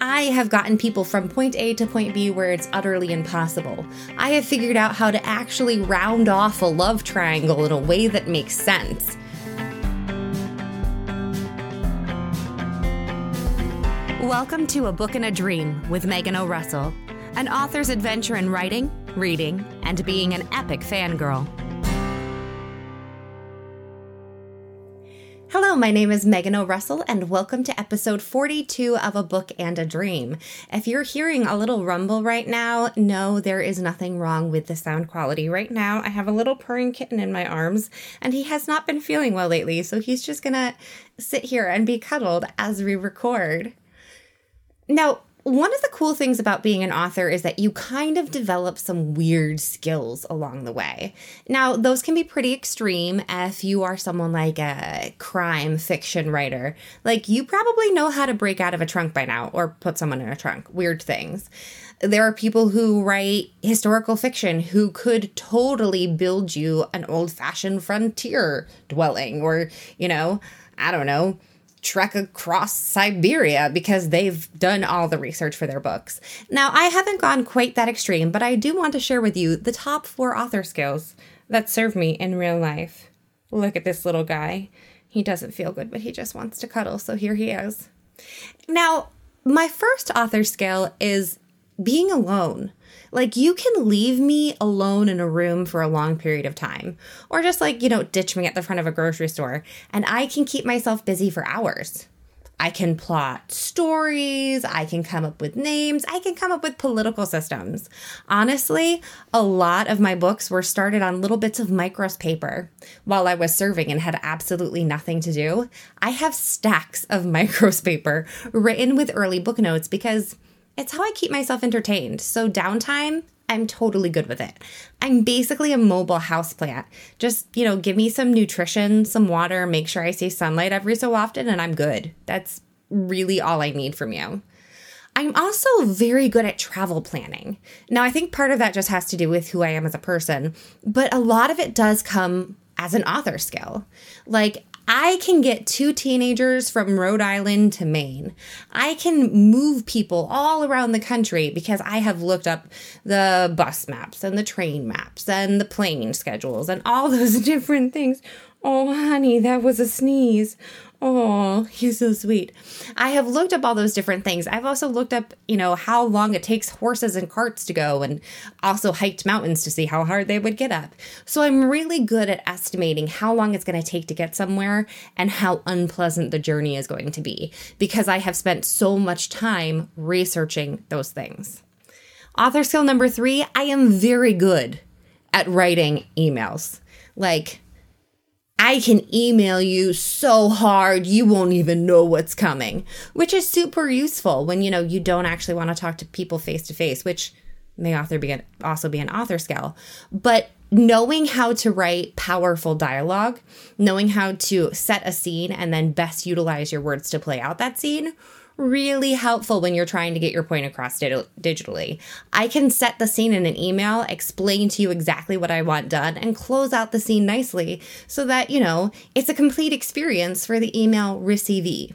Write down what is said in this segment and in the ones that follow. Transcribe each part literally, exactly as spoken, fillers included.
I have gotten people from point A to point B where it's utterly impossible. I have figured out how to actually round off a love triangle in a way that makes sense. Welcome to A Book and a Dream with Megan O'Russell, an author's adventure in writing, reading, and being an epic fangirl. Hello, my name is Megan O'Russell, and welcome to episode forty-two of A Book and a Dream. If you're hearing a little rumble right now, no, there is nothing wrong with the sound quality. Right now, I have a little purring kitten in my arms, and he has not been feeling well lately, so he's just gonna sit here and be cuddled as we record. Now, one of the cool things about being an author is that you kind of develop some weird skills along the way. Now, those can be pretty extreme if you are someone like a crime fiction writer. Like, you probably know how to break out of a trunk by now or put someone in a trunk. Weird things. There are people who write historical fiction who could totally build you an old-fashioned frontier dwelling or, you know, I don't know, trek across Siberia because they've done all the research for their books. Now, I haven't gone quite that extreme, but I do want to share with you the top four author skills that serve me in real life. Look at this little guy. He doesn't feel good, but he just wants to cuddle, so here he is. Now, my first author skill is being alone. Like, you can leave me alone in a room for a long period of time, or just like, you know, ditch me at the front of a grocery store, and I can keep myself busy for hours. I can plot stories, I can come up with names, I can come up with political systems. Honestly, a lot of my books were started on little bits of micros paper while I was serving and had absolutely nothing to do. I have stacks of micros paper written with early book notes because it's how I keep myself entertained. So downtime, I'm totally good with it. I'm basically a mobile houseplant. Just, you know, give me some nutrition, some water, make sure I see sunlight every so often, and I'm good. That's really all I need from you. I'm also very good at travel planning. Now, I think part of that just has to do with who I am as a person, but a lot of it does come as an author skill. Like, I can get two teenagers from Rhode Island to Maine. I can move people all around the country because I have looked up the bus maps and the train maps and the plane schedules and all those different things. Oh, honey, that was a sneeze. Oh, he's so sweet. I have looked up all those different things. I've also looked up, you know, how long it takes horses and carts to go, and also hiked mountains to see how hard they would get up. So I'm really good at estimating how long it's going to take to get somewhere and how unpleasant the journey is going to be because I have spent so much time researching those things. Author skill number three, I am very good at writing emails. Like, I can email you so hard you won't even know what's coming, which is super useful when, you know, you don't actually want to talk to people face to face, which may author be an, also be an author skill. But knowing how to write powerful dialogue, knowing how to set a scene and then best utilize your words to play out that scene, really helpful when you're trying to get your point across digitally. I can set the scene in an email, explain to you exactly what I want done, and close out the scene nicely so that, you know, it's a complete experience for the email receivee.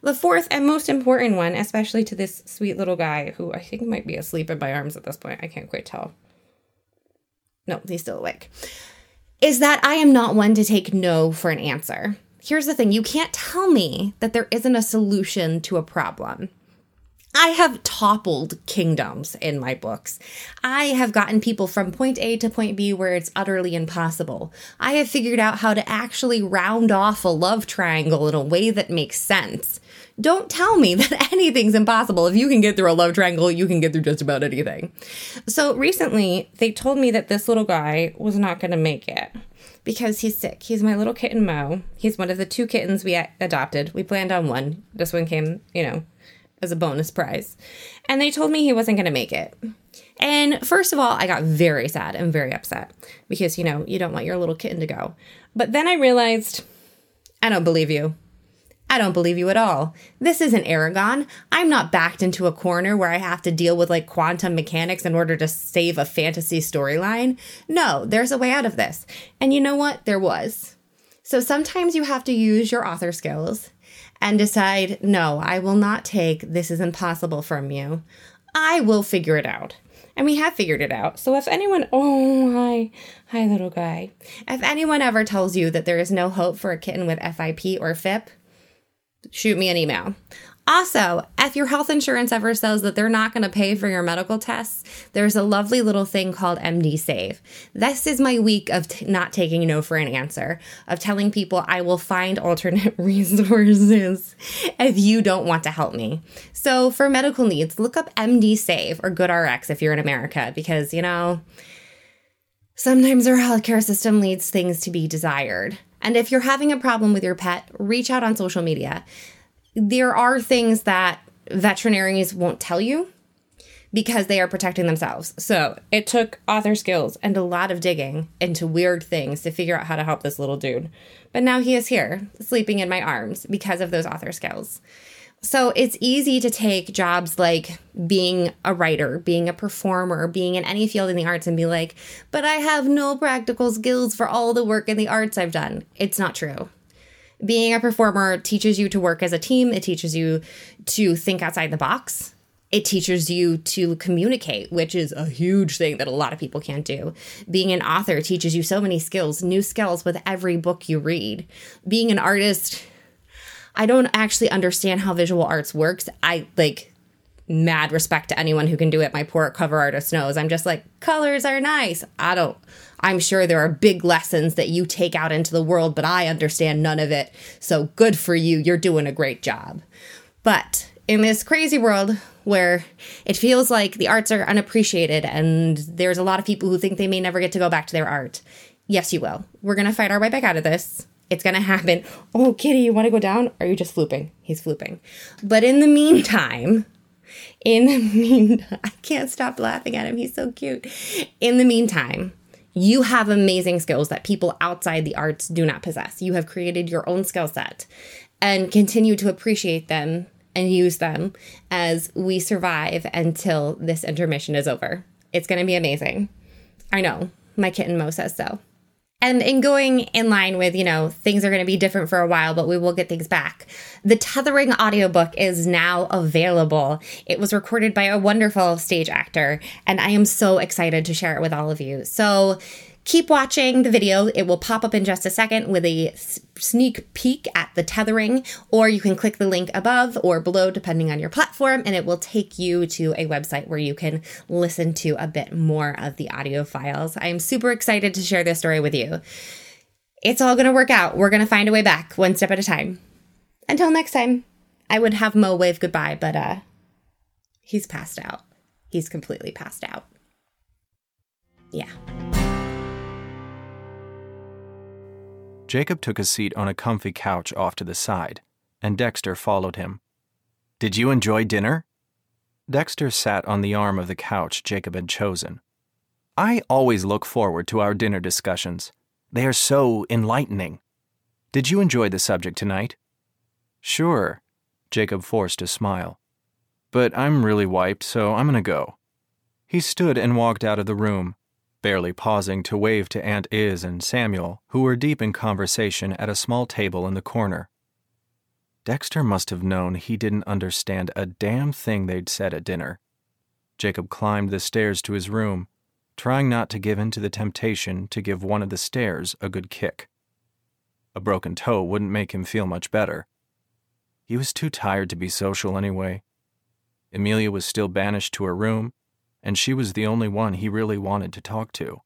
The fourth and most important one, especially to this sweet little guy who I think might be asleep in my arms at this point, I can't quite tell. No, he's still awake, is that I am not one to take no for an answer. Here's the thing. You can't tell me that there isn't a solution to a problem. I have toppled kingdoms in my books. I have gotten people from point A to point B where it's utterly impossible. I have figured out how to actually round off a love triangle in a way that makes sense. Don't tell me that anything's impossible. If you can get through a love triangle, you can get through just about anything. So recently, they told me that this little guy was not going to make it because he's sick. He's my little kitten, Mo. He's one of the two kittens we adopted. We planned on one. This one came, you know, as a bonus prize. And they told me he wasn't going to make it. And first of all, I got very sad and very upset because, you know, you don't want your little kitten to go. But then I realized, I don't believe you. I don't believe you at all. This isn't Aragon. I'm not backed into a corner where I have to deal with like quantum mechanics in order to save a fantasy storyline. No, there's a way out of this. And you know what? There was. So sometimes you have to use your author skills and decide, no, I will not take this is impossible from you. I will figure it out. And we have figured it out. So if anyone, oh, hi, hi, little guy. If anyone ever tells you that there is no hope for a kitten with F I P or F I P, shoot me an email. Also, if your health insurance ever says that they're not going to pay for your medical tests, there's a lovely little thing called M D Save. This is my week of t- not taking no for an answer, of telling people I will find alternate resources if you don't want to help me. So for medical needs, look up M D Save or GoodRx if you're in America, because, you know, sometimes our healthcare system leads things to be desired. And if you're having a problem with your pet, reach out on social media. There are things that veterinarians won't tell you because they are protecting themselves. So it took author skills and a lot of digging into weird things to figure out how to help this little dude. But now he is here, sleeping in my arms because of those author skills. So it's easy to take jobs like being a writer, being a performer, being in any field in the arts and be like, but I have no practical skills for all the work in the arts I've done. It's not true. Being a performer teaches you to work as a team. It teaches you to think outside the box. It teaches you to communicate, which is a huge thing that a lot of people can't do. Being an author teaches you so many skills, new skills with every book you read. Being an artist, I don't actually understand how visual arts works. I like mad respect to anyone who can do it. My poor cover artist knows. I'm just like, colors are nice. I don't. I'm sure there are big lessons that you take out into the world, but I understand none of it. So good for you. You're doing a great job. But in this crazy world where it feels like the arts are unappreciated and there's a lot of people who think they may never get to go back to their art. Yes, you will. We're going to fight our way back out of this. It's going to happen. Oh, kitty, you want to go down? Or are you just flooping? He's flooping. But in the meantime... In the meantime, I can't stop laughing at him. He's so cute. In the meantime, you have amazing skills that people outside the arts do not possess. You have created your own skill set and continue to appreciate them and use them as we survive until this intermission is over. It's going to be amazing. I know. My kitten Mo says so. And in going in line with, you know, things are going to be different for a while, but we will get things back. The Tethering audiobook is now available. It was recorded by a wonderful stage actor, and I am so excited to share it with all of you. So keep watching the video. It will pop up in just a second with a sneak peek at The Tethering, or you can click the link above or below, depending on your platform, and it will take you to a website where you can listen to a bit more of the audio files. I am super excited to share this story with you. It's all going to work out. We're going to find a way back, one step at a time. Until next time, I would have Mo wave goodbye, but uh, he's passed out. He's completely passed out. Yeah. Jacob took a seat on a comfy couch off to the side, and Dexter followed him. Did you enjoy dinner? Dexter sat on the arm of the couch Jacob had chosen. I always look forward to our dinner discussions. They are so enlightening. Did you enjoy the subject tonight? Sure, Jacob forced a smile. But I'm really wiped, so I'm gonna go. He stood and walked out of the room, barely pausing to wave to Aunt Iz and Samuel, who were deep in conversation at a small table in the corner. Dexter must have known he didn't understand a damn thing they'd said at dinner. Jacob climbed the stairs to his room, trying not to give in to the temptation to give one of the stairs a good kick. A broken toe wouldn't make him feel much better. He was too tired to be social anyway. Amelia was still banished to her room, and she was the only one he really wanted to talk to.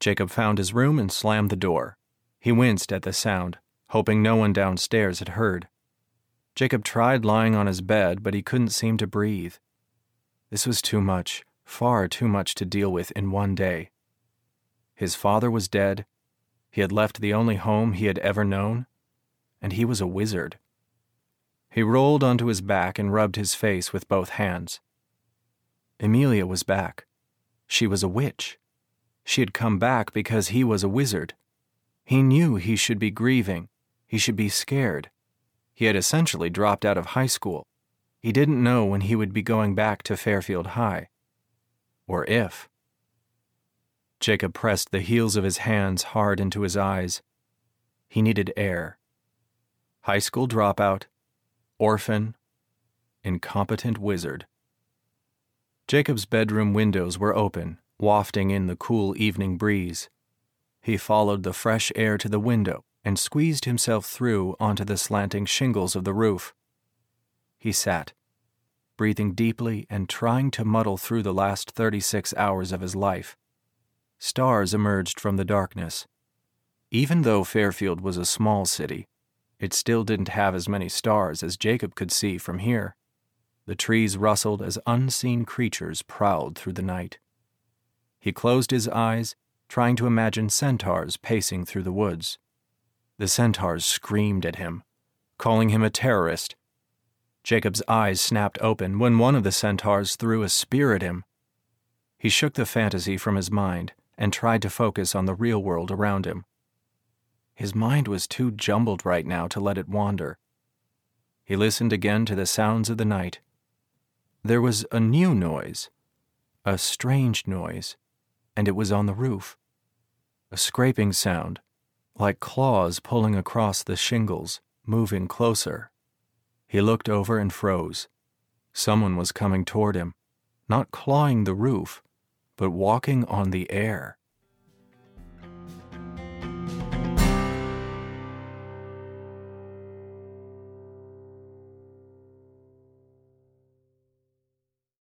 Jacob found his room and slammed the door. He winced at the sound, hoping no one downstairs had heard. Jacob tried lying on his bed, but he couldn't seem to breathe. This was too much, far too much to deal with in one day. His father was dead, he had left the only home he had ever known, and he was a wizard. He rolled onto his back and rubbed his face with both hands. Amelia was back. She was a witch. She had come back because he was a wizard. He knew he should be grieving. He should be scared. He had essentially dropped out of high school. He didn't know when he would be going back to Fairfield High. Or if. Jacob pressed the heels of his hands hard into his eyes. He needed air. high school dropout, orphan, incompetent wizard. Jacob's bedroom windows were open, wafting in the cool evening breeze. He followed the fresh air to the window and squeezed himself through onto the slanting shingles of the roof. He sat, breathing deeply and trying to muddle through the last thirty-six hours of his life. Stars emerged from the darkness. Even though Fairfield was a small city, it still didn't have as many stars as Jacob could see from here. The trees rustled as unseen creatures prowled through the night. He closed his eyes, trying to imagine centaurs pacing through the woods. The centaurs screamed at him, calling him a terrorist. Jacob's eyes snapped open when one of the centaurs threw a spear at him. He shook the fantasy from his mind and tried to focus on the real world around him. His mind was too jumbled right now to let it wander. He listened again to the sounds of the night. There was a new noise, a strange noise, and it was on the roof. A scraping sound, like claws pulling across the shingles, moving closer. He looked over and froze. Someone was coming toward him, not clawing the roof, but walking on the air.